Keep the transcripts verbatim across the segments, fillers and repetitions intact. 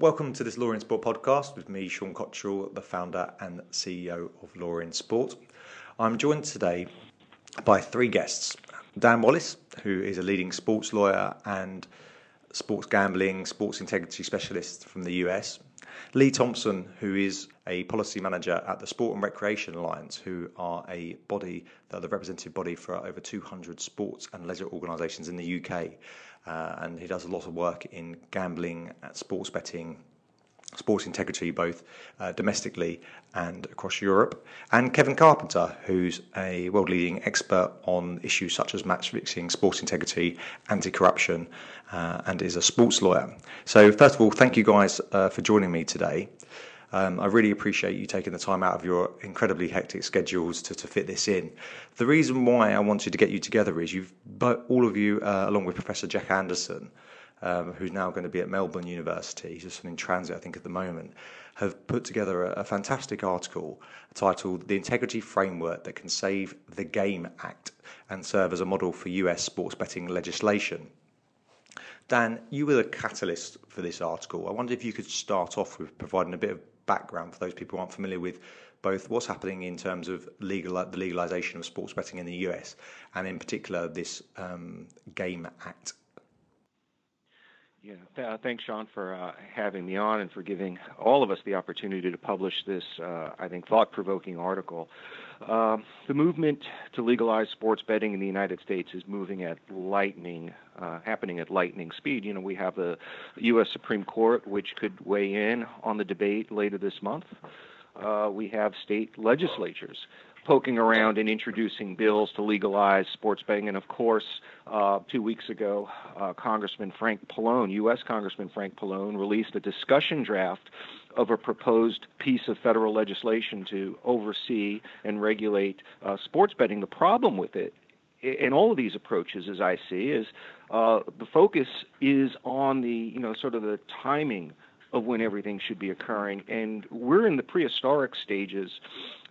Welcome to this Law in Sport podcast with me, Sean Cottrell, the founder and C E O of Law in Sport. I'm joined today by three guests. Dan Wallace, who is a leading sports lawyer and sports gambling, sports integrity specialist from the U S. Lee Thompson, who is a policy manager at the Sport and Recreation Alliance, who are a body, they're the representative body for over two hundred sports and leisure organisations in the U K. Uh, and he does a lot of work in gambling, sports betting, sports integrity, both uh, domestically and across Europe. And Kevin Carpenter, who's a world-leading expert on issues such as match fixing, sports integrity, anti-corruption, uh, and is a sports lawyer. So first of all, thank you guys uh, for joining me today. Um, I really appreciate you taking the time out of your incredibly hectic schedules to, to fit this in. The reason why I wanted to get you together is you've, all of you, uh, along with Professor Jack Anderson, um, who's now going to be at Melbourne University, he's just in transit, I think, at the moment, have put together a, a fantastic article titled The Integrity Framework That Can Save the Game Act and Serve as a Model for U S Sports Betting Legislation. Dan, you were the catalyst for this article. I wonder if you could start off with providing a bit of background for those people who aren't familiar with both what's happening in terms of legal the legalization of sports betting in the U S and in particular this um, Game Act. Yeah, th- thanks, Sean, for uh, having me on and for giving all of us the opportunity to publish this, uh, I think, thought-provoking article. Uh, the movement to legalize sports betting in the United States is moving at lightning, uh, happening at lightning speed. You know, we have the U S Supreme Court, which could weigh in on the debate later this month. Uh, we have state legislatures poking around and introducing bills to legalize sports betting. And of course, uh, two weeks ago, uh, Congressman Frank Pallone, U S Congressman Frank Pallone, released a discussion draft of a proposed piece of federal legislation to oversee and regulate uh, sports betting. The problem with it, in all of these approaches, as I see, is uh, the focus is on the, you know, sort of the timing of when everything should be occurring. And we're in the prehistoric stages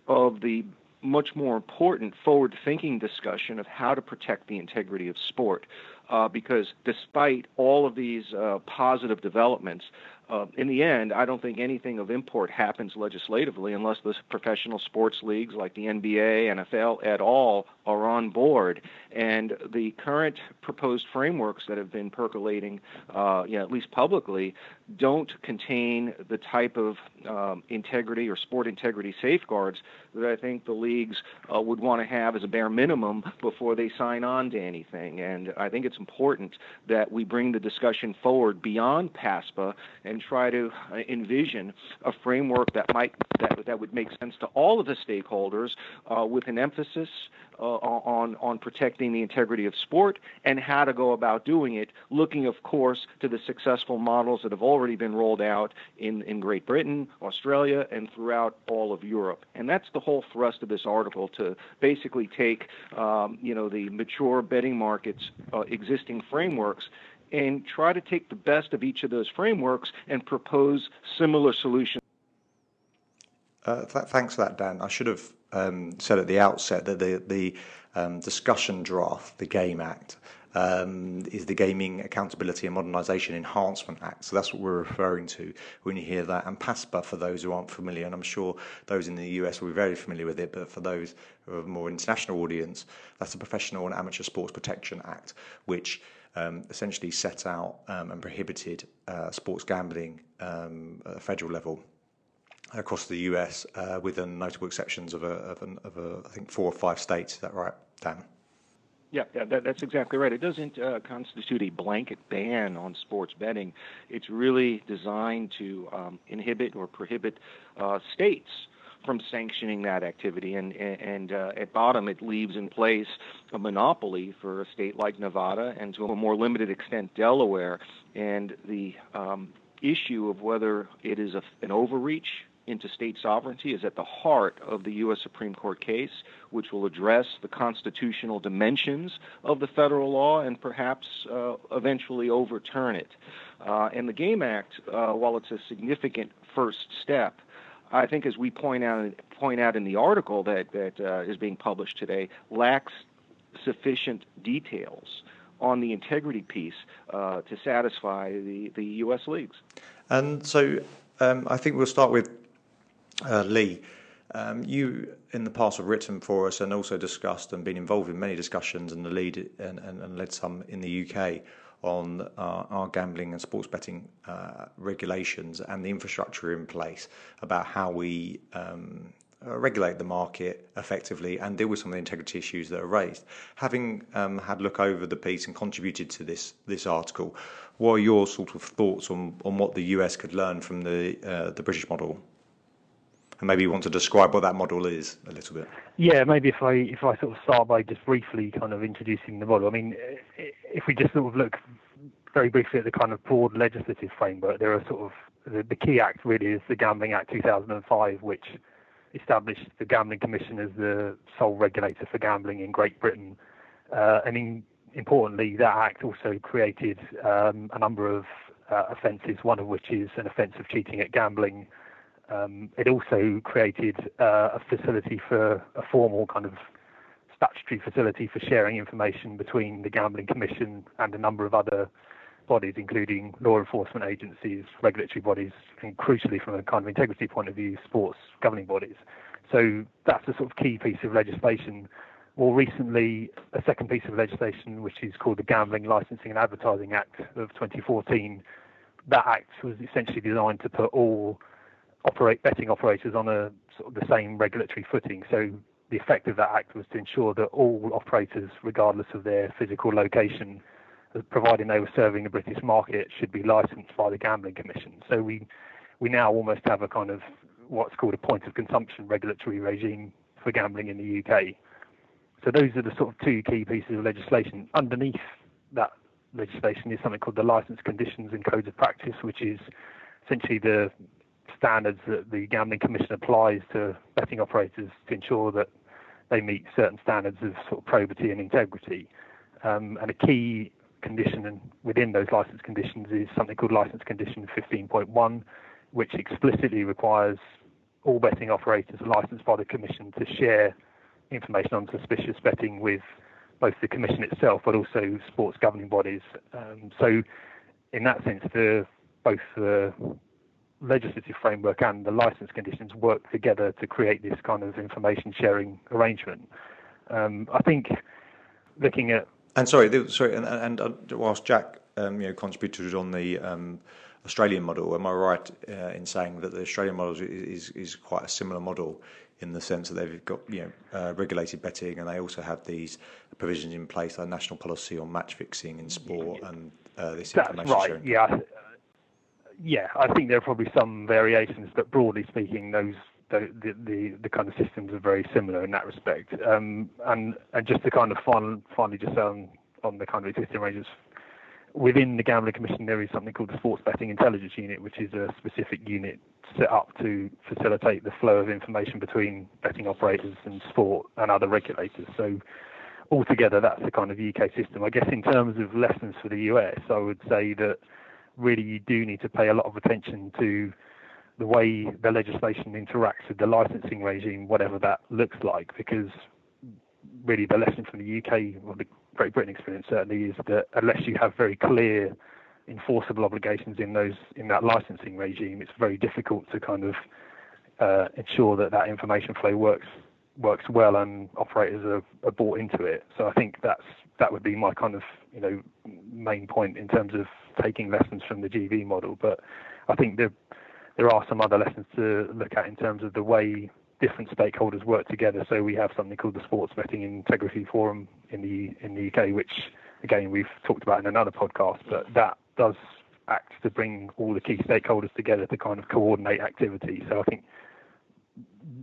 of the much more important forward-thinking discussion of how to protect the integrity of sport, uh, because despite all of these uh, positive developments, uh, in the end, I don't think anything of import happens legislatively unless the professional sports leagues like the N B A, N F L, et al. Are on board. And the current proposed frameworks that have been percolating, uh, you know, at least publicly, don't contain the type of um, integrity or sport integrity safeguards that I think the leagues uh, would want to have as a bare minimum before they sign on to anything. And I think it's important that we bring the discussion forward beyond PASPA and try to envision a framework that might that, that would make sense to all of the stakeholders, uh, with an emphasis uh, on on protecting the integrity of sport and how to go about doing it, looking, of course, to the successful models that have already been rolled out in, in Great Britain, Australia, and throughout all of Europe. And that's the whole thrust of this article, to basically take um, you know, the mature betting markets' uh, existing frameworks and try to take the best of each of those frameworks and propose similar solutions. Uh, th- thanks for that, Dan. I should have um, said at the outset that the, the um, discussion draft, the Game Act, um, is the Gaming Accountability and Modernization Enhancement Act. So that's what we're referring to when you hear that. And PASPA, for those who aren't familiar, and I'm sure those in the U S will be very familiar with it, but for those who are a more international audience, that's the Professional and Amateur Sports Protection Act, which Um, essentially set out um, and prohibited uh, sports gambling um, at a federal level across the U S, uh, with the notable exceptions of, a, of, an, of a, I think, four or five states. Is that right, Dan? Yeah, that, that's exactly right. It doesn't uh, constitute a blanket ban on sports betting. It's really designed to um, inhibit or prohibit uh, states from sanctioning that activity, and and uh, at bottom it leaves in place a monopoly for a state like Nevada and to a more limited extent Delaware. And the um, issue of whether it is a, an overreach into state sovereignty is at the heart of the U S Supreme Court case, which will address the constitutional dimensions of the federal law and perhaps uh, eventually overturn it. Uh, and the Game Act, uh, while it's a significant first step, I think, as we point out point out in the article that, that uh, is being published today, lacks sufficient details on the integrity piece uh, to satisfy the, the U S leagues. And so um, I think we'll start with uh, Lee. Um, you, in the past, have written for us and also discussed and been involved in many discussions and the lead and, and, and led some in the U K on uh, our gambling and sports betting uh, regulations and the infrastructure in place about how we um, regulate the market effectively and deal with some of the integrity issues that are raised. Having um, had a look over the piece and contributed to this this article, what are your sort of thoughts on, on what the U S could learn from the uh, the British model? And maybe you want to describe what that model is a little bit. Yeah, maybe if I if I sort of start by just briefly kind of introducing the model. I mean, if we just sort of look very briefly at the kind of broad legislative framework, there are sort of the, the key act really is the Gambling Act two thousand five, which established the Gambling Commission as the sole regulator for gambling in Great Britain. Uh, and in, importantly, that act also created um, a number of uh, offences, one of which is an offence of cheating at gambling. Um, it also created uh, a facility for a formal kind of statutory facility for sharing information between the Gambling Commission and a number of other bodies, including law enforcement agencies, regulatory bodies, and crucially from a kind of integrity point of view, sports governing bodies. So that's a sort of key piece of legislation. More recently, a second piece of legislation, which is called the Gambling Licensing and Advertising Act of twenty fourteen, that act was essentially designed to put all operate betting operators on a sort of the same regulatory footing. So the effect of that act was to ensure that all operators, regardless of their physical location, providing they were serving the British market, should be licensed by the Gambling Commission. So we we now almost have a kind of what's called a point of consumption regulatory regime for gambling in the U K. So those are the sort of two key pieces of legislation. Underneath that legislation is something called the License Conditions and Codes of Practice, which is essentially the standards that the Gambling Commission applies to betting operators to ensure that they meet certain standards of sort of probity and integrity. Um, and a key condition and within those license conditions is something called License Condition fifteen point one, which explicitly requires all betting operators licensed by the Commission to share information on suspicious betting with both the Commission itself but also sports governing bodies. Um, so in that sense, the, both the legislative framework and the license conditions work together to create this kind of information sharing arrangement. Um, I think looking at And sorry, sorry, and, and, and whilst Jack, um, you know, contributed on the um, Australian model, am I right uh, in saying that the Australian model is, is is quite a similar model in the sense that they've got, you know, uh, regulated betting, and they also have these provisions in place, like national policy on match fixing in sport, and uh, this That's information right. sharing. Yeah, yeah, I think there are probably some variations, but broadly speaking, those. So the, the, the kind of systems are very similar in that respect. Um, and, and just to kind of final, finally just um, on the kind of existing arrangements, within the Gambling Commission there is something called the Sports Betting Intelligence Unit, which is a specific unit set up to facilitate the flow of information between betting operators and sport and other regulators. So altogether that's the kind of U K system. I guess in terms of lessons for the U S, I would say that really you do need to pay a lot of attention to the way the legislation interacts with the licensing regime, whatever that looks like, because really the lesson from the U K or the Great Britain experience certainly is that unless you have very clear enforceable obligations in those in that licensing regime, it's very difficult to kind of uh, ensure that that information flow works works well and operators are, are bought into it. So I think that's that would be my kind of you know main point in terms of taking lessons from the G B model. But I think the There are some other lessons to look at in terms of the way different stakeholders work together. So we have something called the Sports Betting Integrity Forum in the in the U K, which, again, we've talked about in another podcast, but that does act to bring all the key stakeholders together to kind of coordinate activity. So I think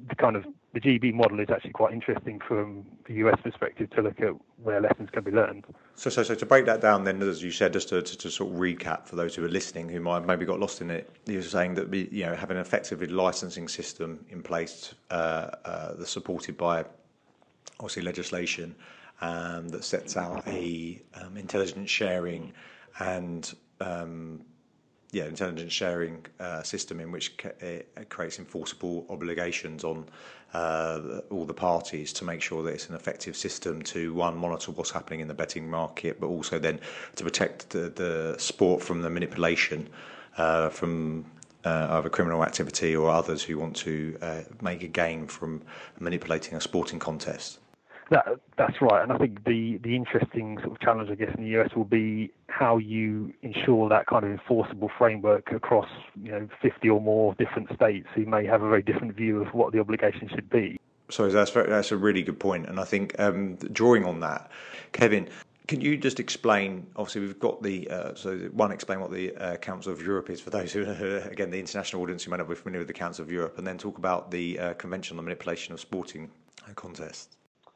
the kind of the G B model is actually quite interesting from the U S perspective to look at where lessons can be learned. So, so, so to break that down, then, as you said, just to, to, to sort of recap for those who are listening who might have maybe got lost in it, you were saying that you know having an effective licensing system in place uh, uh, that's supported by obviously legislation um, that sets out a um, intelligence sharing and um, yeah, intelligence sharing uh, system in which ca it creates enforceable obligations on uh, all the parties to make sure that it's an effective system to, one, monitor what's happening in the betting market, but also then to protect the, the sport from the manipulation uh, from uh, either criminal activity or others who want to uh, make a gain from manipulating a sporting contest. That, that's right, and I think the, the interesting sort of challenge, I guess, in the U S will be how you ensure that kind of enforceable framework across, you know, fifty or more different states who may have a very different view of what the obligation should be. So that's very, that's a really good point, and I think um, drawing on that, Kevin, can you just explain? Obviously, we've got the uh, so one explain what the uh, Council of Europe is for those who again the international audience who may not be familiar with the Council of Europe, and then talk about the uh, Convention on the Manipulation of Sporting Contests.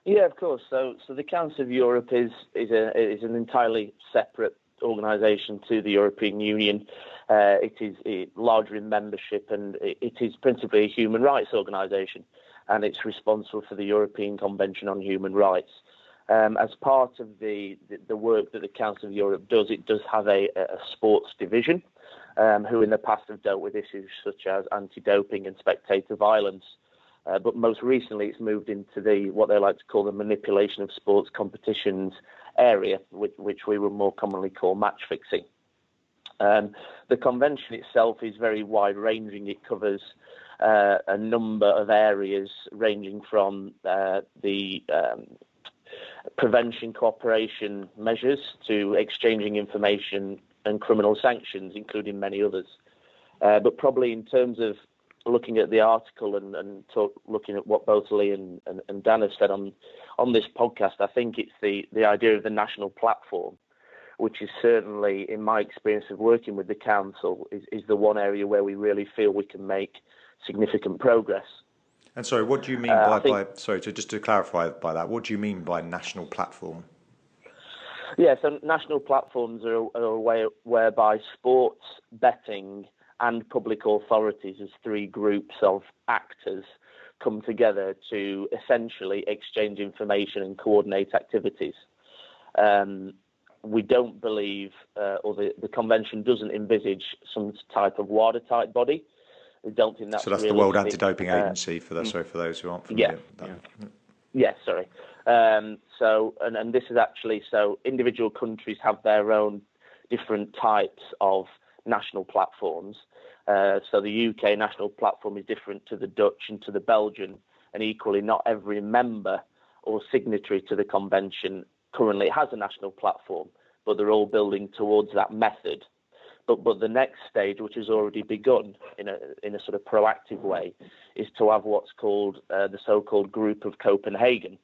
Yeah, of course. So, so the Council of Europe is is a is an entirely separate organisation to the European Union. Uh, it is it, larger in membership, and it, it is principally a human rights organisation, and it's responsible for the European Convention on Human Rights. Um, as part of the, the the work that the Council of Europe does, it does have a, a sports division, um, who in the past have dealt with issues such as anti-doping and spectator violence. Uh, but most recently, it's moved into the what they like to call the manipulation of sports competitions area, which, which we would more commonly call match fixing. Um, the convention itself is very wide-ranging. It covers uh, a number of areas, ranging from uh, the um, prevention cooperation measures to exchanging information and criminal sanctions, including many others. Uh, but probably in terms of looking at the article and, and talk, looking at what both Lee and, and, and Dan have said on, on this podcast, I think it's the, the idea of the national platform, which is certainly, in my experience of working with the council, is, is the one area where we really feel we can make significant progress. And sorry, what do you mean uh, by, think, by, sorry, to, just to clarify by that, what do you mean by national platform? Yeah, so national platforms are, are a way whereby sports betting and public authorities as three groups of actors come together to essentially exchange information and coordinate activities. Um, we don't believe, uh, or the, the convention doesn't envisage some type of WADA-type body. We don't think that's So that's really the World Anti-Doping uh, Agency, for, that, sorry, for those who aren't familiar. Yeah, yeah. yeah sorry. Um, so, and, and this is actually, so individual countries have their own different types of national platforms. Uh, so the U K national platform is different to the Dutch and to the Belgian, and equally not every member or signatory to the convention currently has a national platform, but they're all building towards that method. But, but the next stage, which has already begun in a, in a sort of proactive way, is to have what's called uh, the so-called Group of Copenhagen,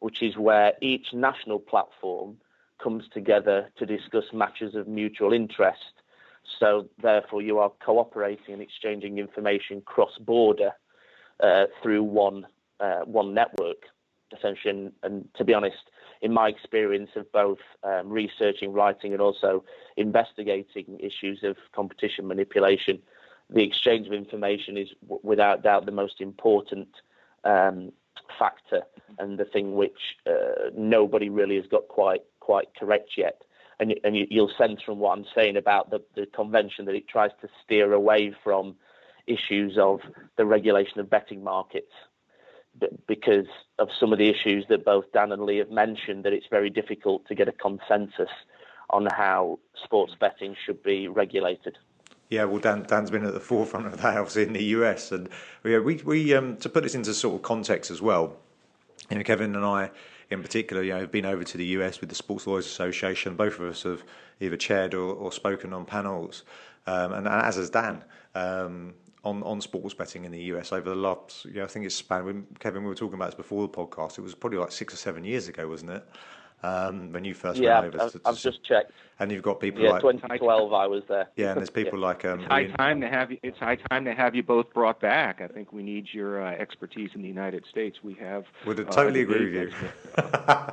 which is where each national platform comes together to discuss matters of mutual interest. So, therefore, you are cooperating and exchanging information cross-border uh, through one uh, one network, essentially. And, and to be honest, in my experience of both um, researching, writing, and also investigating issues of competition manipulation, the exchange of information is, w without doubt, the most important um, factor and the thing which uh, nobody really has got quite quite correct yet. And, and you, you'll sense from what I'm saying about the, the convention that it tries to steer away from issues of the regulation of betting markets because of some of the issues that both Dan and Lee have mentioned, that it's very difficult to get a consensus on how sports betting should be regulated. Yeah, well, Dan, Dan's been at the forefront of that, obviously, in the U S. And we, we um, to put this into sort of context as well, you know, Kevin and I, in particular, you know, have been over to the U S with the Sports Lawyers Association. Both of us have either chaired or, or spoken on panels, um, and as has Dan, um, on on sports betting in the U S over the last. You know, I think it's spanned. When, Kevin, we were talking about this before the podcast. It was probably like six or seven years ago, wasn't it? Um, when you first yeah, went over, I've, to, to I've just checked. And you've got people yeah, like twenty twelve. I was there. Yeah, and there's people yeah. like um, it's high Ian. time to have you, it's high time to have you both brought back. I think we need your uh, expertise in the United States. We have. Would uh, totally agree with you. uh,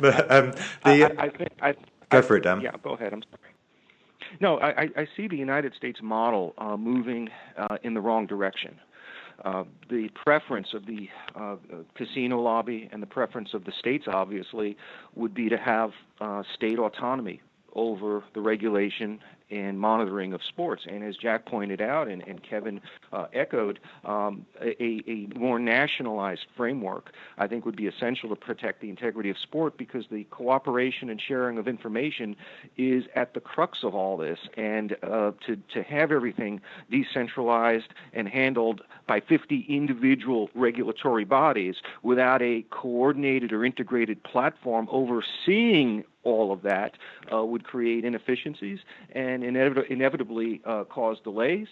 but, um, the, I, I think I, go for it, Dan. Yeah, go ahead. I'm sorry. No, I, I see the United States model uh, moving uh, in the wrong direction. Uh, the preference of the uh, casino lobby and the preference of the states, obviously, would be to have uh, state autonomy over the regulation and monitoring of sports. And as Jack pointed out and, and Kevin uh, echoed, um, a, a more nationalized framework, I think, would be essential to protect the integrity of sport, because the cooperation and sharing of information is at the crux of all this. And uh, to, to have everything decentralized and handled by fifty individual regulatory bodies without a coordinated or integrated platform overseeing all of that uh, would create inefficiencies and inevit- inevitably uh, cause delays.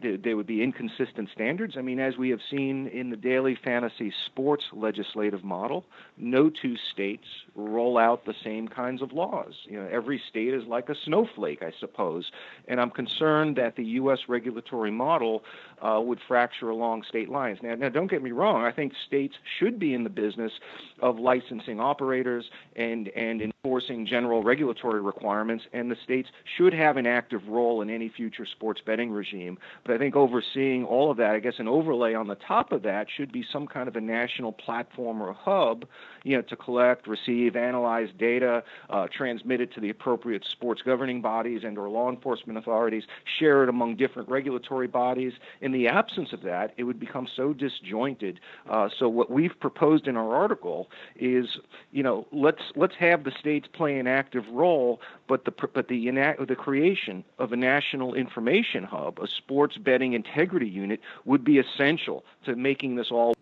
There would be inconsistent standards. I mean, as we have seen in the daily fantasy sports legislative model, no two states roll out the same kinds of laws. You know, every state is like a snowflake, I suppose. And I'm concerned that the U S regulatory model uh, would fracture along state lines. Now, now, don't get me wrong. I think states should be in the business of licensing operators and, and enforcing general regulatory requirements, and the states should have an active role in any future sports betting regime. But I think overseeing all of that, I guess an overlay on the top of that should be some kind of a national platform or hub, you know, to collect, receive, analyze data, uh, transmit it to the appropriate sports governing bodies and or law enforcement authorities, share it among different regulatory bodies. In the absence of that, it would become so disjointed. Uh, so what we've proposed in our article is, you know, let's let's have the states play an active role, but the but the the creation of a national information hub, a sports Sports Betting Integrity Unit, would be essential to making this all.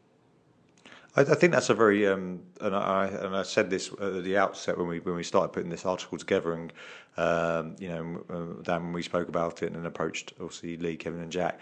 I, I think that's a very, um, and I and I said this at the outset when we when we started putting this article together, and um, you know, uh, Dan, when we spoke about it and approached obviously Lee, Kevin, and Jack.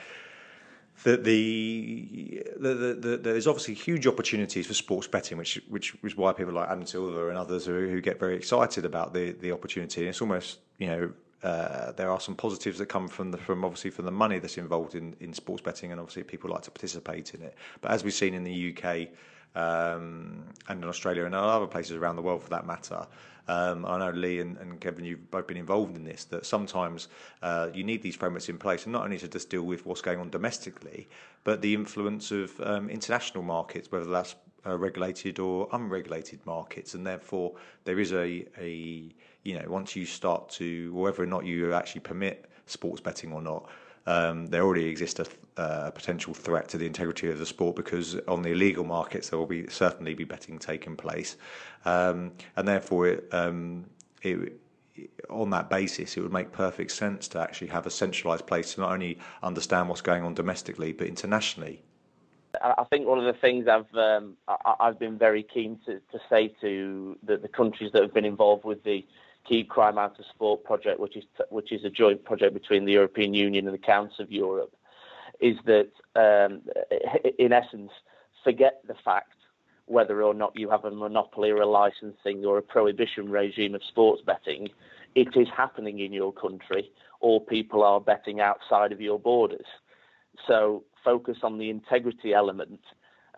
That the, the, the, the there's obviously huge opportunities for sports betting, which which is why people like Adam Silver and others who, who get very excited about the the opportunity. And it's almost, you know. Uh, there are some positives that come from the, from obviously from the money that's involved in, in sports betting, and obviously people like to participate in it. But as we've seen in the U K um, and in Australia and other places around the world for that matter, um, I know Lee and, and Kevin, you've both been involved in this, that sometimes uh, you need these frameworks in place, and not only to just deal with what's going on domestically, but the influence of um, international markets, whether that's uh, regulated or unregulated markets. And therefore there is a a you know, once you start to, whether or not you actually permit sports betting or not, um, there already exists a, th- a potential threat to the integrity of the sport, because on the illegal markets there will be certainly be betting taking place, um, and therefore it, um, it, on that basis, it would make perfect sense to actually have a centralised place to not only understand what's going on domestically but internationally. I think one of the things I've um, I- I've been very keen to, to say to the, the countries that have been involved with the Keep Crime Out of Sport project, which is which is a joint project between the European Union and the Council of Europe, is that um, in essence, forget the fact whether or not you have a monopoly or a licensing or a prohibition regime of sports betting. It is happening in your country, or people are betting outside of your borders. So focus on the integrity element,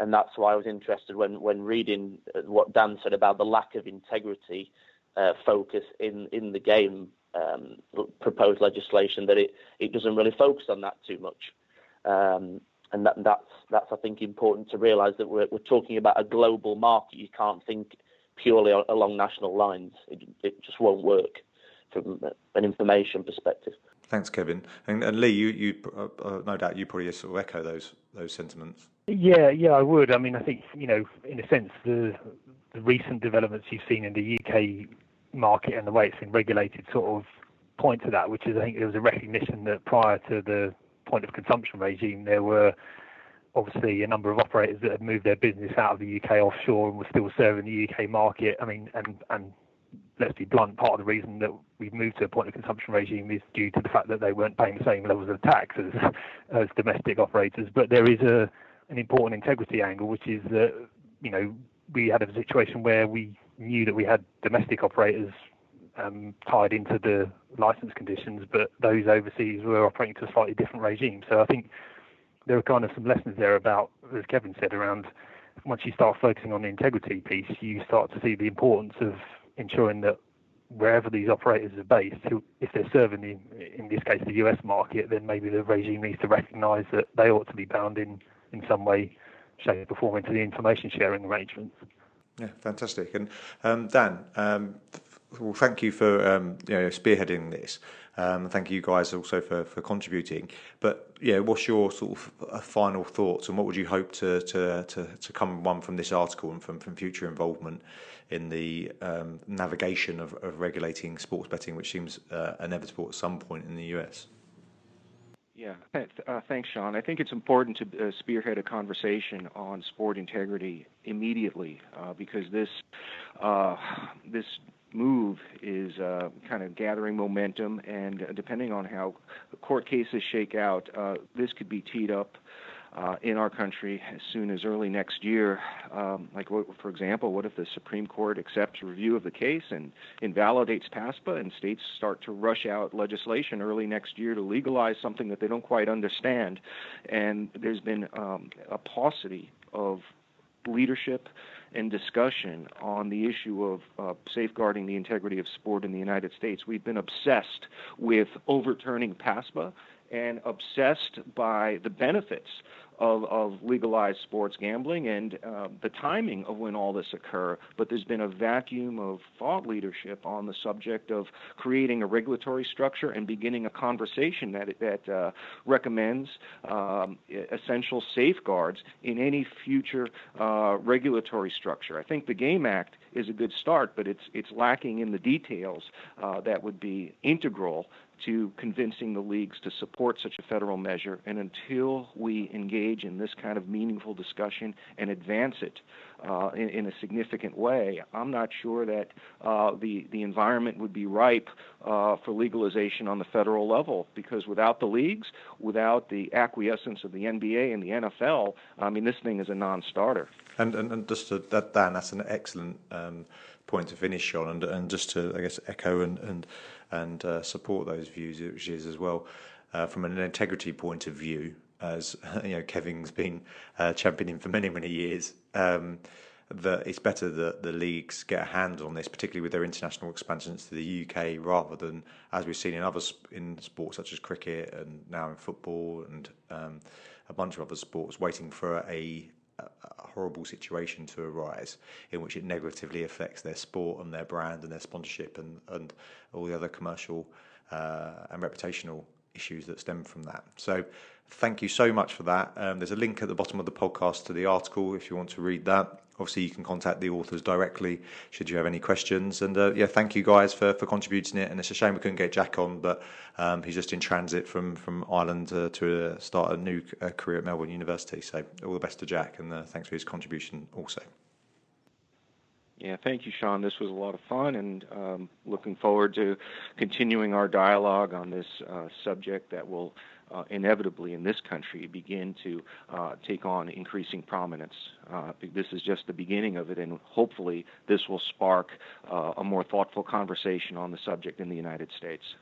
and that's why I was interested when when reading what Dan said about the lack of integrity. Uh, focus in, in the game um, proposed legislation, that it, it doesn't really focus on that too much, um, and that that's that's I think important to realise, that we're we're talking about a global market. You can't think purely along national lines. It it just won't work from an information perspective. Thanks, Kevin, and, and Lee, you you uh, uh, no doubt you probably sort of echo those those sentiments. Yeah, yeah, I would. I mean, I think, you know, in a sense, the the recent developments you've seen in the U K market and the way it's been regulated sort of point to that, which is, I think there was a recognition that prior to the point of consumption regime, there were obviously a number of operators that had moved their business out of the U K offshore and were still serving the U K market. I mean, and, and let's be blunt, part of the reason that we've moved to a point of consumption regime is due to the fact that they weren't paying the same levels of tax as, as domestic operators. But there is a an important integrity angle, which is that, you know, we had a situation where we knew that we had domestic operators um, tied into the license conditions, but those overseas were operating to a slightly different regime. So I think there are kind of some lessons there about, as Kevin said, around once you start focusing on the integrity piece, you start to see the importance of ensuring that wherever these operators are based, if they're serving, the, in this case, the U S market, then maybe the regime needs to recognise that they ought to be bound in, in some way, shape or form into the information sharing arrangements. Yeah, fantastic. And um, Dan, um, Well, thank you for um, you know, spearheading this. Um, thank you guys also for, for contributing. But yeah, what's your sort of final thoughts, and what would you hope to to to, to come one from this article and from, from future involvement in the um, navigation of, of regulating sports betting, which seems uh, inevitable at some point in the U S? Yeah, uh, thanks, Sean. I think it's important to uh, spearhead a conversation on sport integrity immediately, uh, because this uh, this. move is uh, kind of gathering momentum, and depending on how court cases shake out, uh, this could be teed up uh, in our country as soon as early next year. Um, like, what, for example, what if the Supreme Court accepts review of the case and invalidates PASPA, and states start to rush out legislation early next year to legalize something that they don't quite understand? And there's been um, a paucity of leadership and discussion on the issue of uh, safeguarding the integrity of sport in the United States. We've been obsessed with overturning PASPA and obsessed by the benefits of, of legalized sports gambling and uh, the timing of when all this occur. But there's been a vacuum of thought leadership on the subject of creating a regulatory structure and beginning a conversation that, that uh, recommends um, essential safeguards in any future uh, regulatory structure. I think the Game Act is a good start, but it's, it's lacking in the details uh, that would be integral to convincing the leagues to support such a federal measure. And until we engage in this kind of meaningful discussion and advance it uh, in, in a significant way, I'm not sure that uh, the, the environment would be ripe uh, for legalization on the federal level, because without the leagues, without the acquiescence of the N B A and the N F L, I mean, this thing is a non-starter. And, and, and just to that, Dan, that's an excellent um, point to finish on, and, and just to, I guess, echo and, and and uh, support those views, which is as well uh, from an integrity point of view, as you know, Kevin's been uh, championing for many, many years, um, that it's better that the leagues get a hand on this, particularly with their international expansions to the U K, rather than, as we've seen in other in sports such as cricket and now in football and um, a bunch of other sports, waiting for a a horrible situation to arise in which it negatively affects their sport and their brand and their sponsorship and, and all the other commercial uh, and reputational issues that stem from that. So thank you so much for that. Um, there's a link at the bottom of the podcast to the article if you want to read that. Obviously, you can contact the authors directly should you have any questions. And uh, yeah, thank you guys for, for contributing it. And it's a shame we couldn't get Jack on, but um, he's just in transit from, from Ireland uh, to uh, start a new uh, career at Melbourne University. So all the best to Jack, and uh, thanks for his contribution also. Yeah, thank you, Sean. This was a lot of fun, and um, looking forward to continuing our dialogue on this uh, subject that will uh, inevitably in this country begin to uh, take on increasing prominence. Uh, this is just the beginning of it, and hopefully this will spark uh, a more thoughtful conversation on the subject in the United States.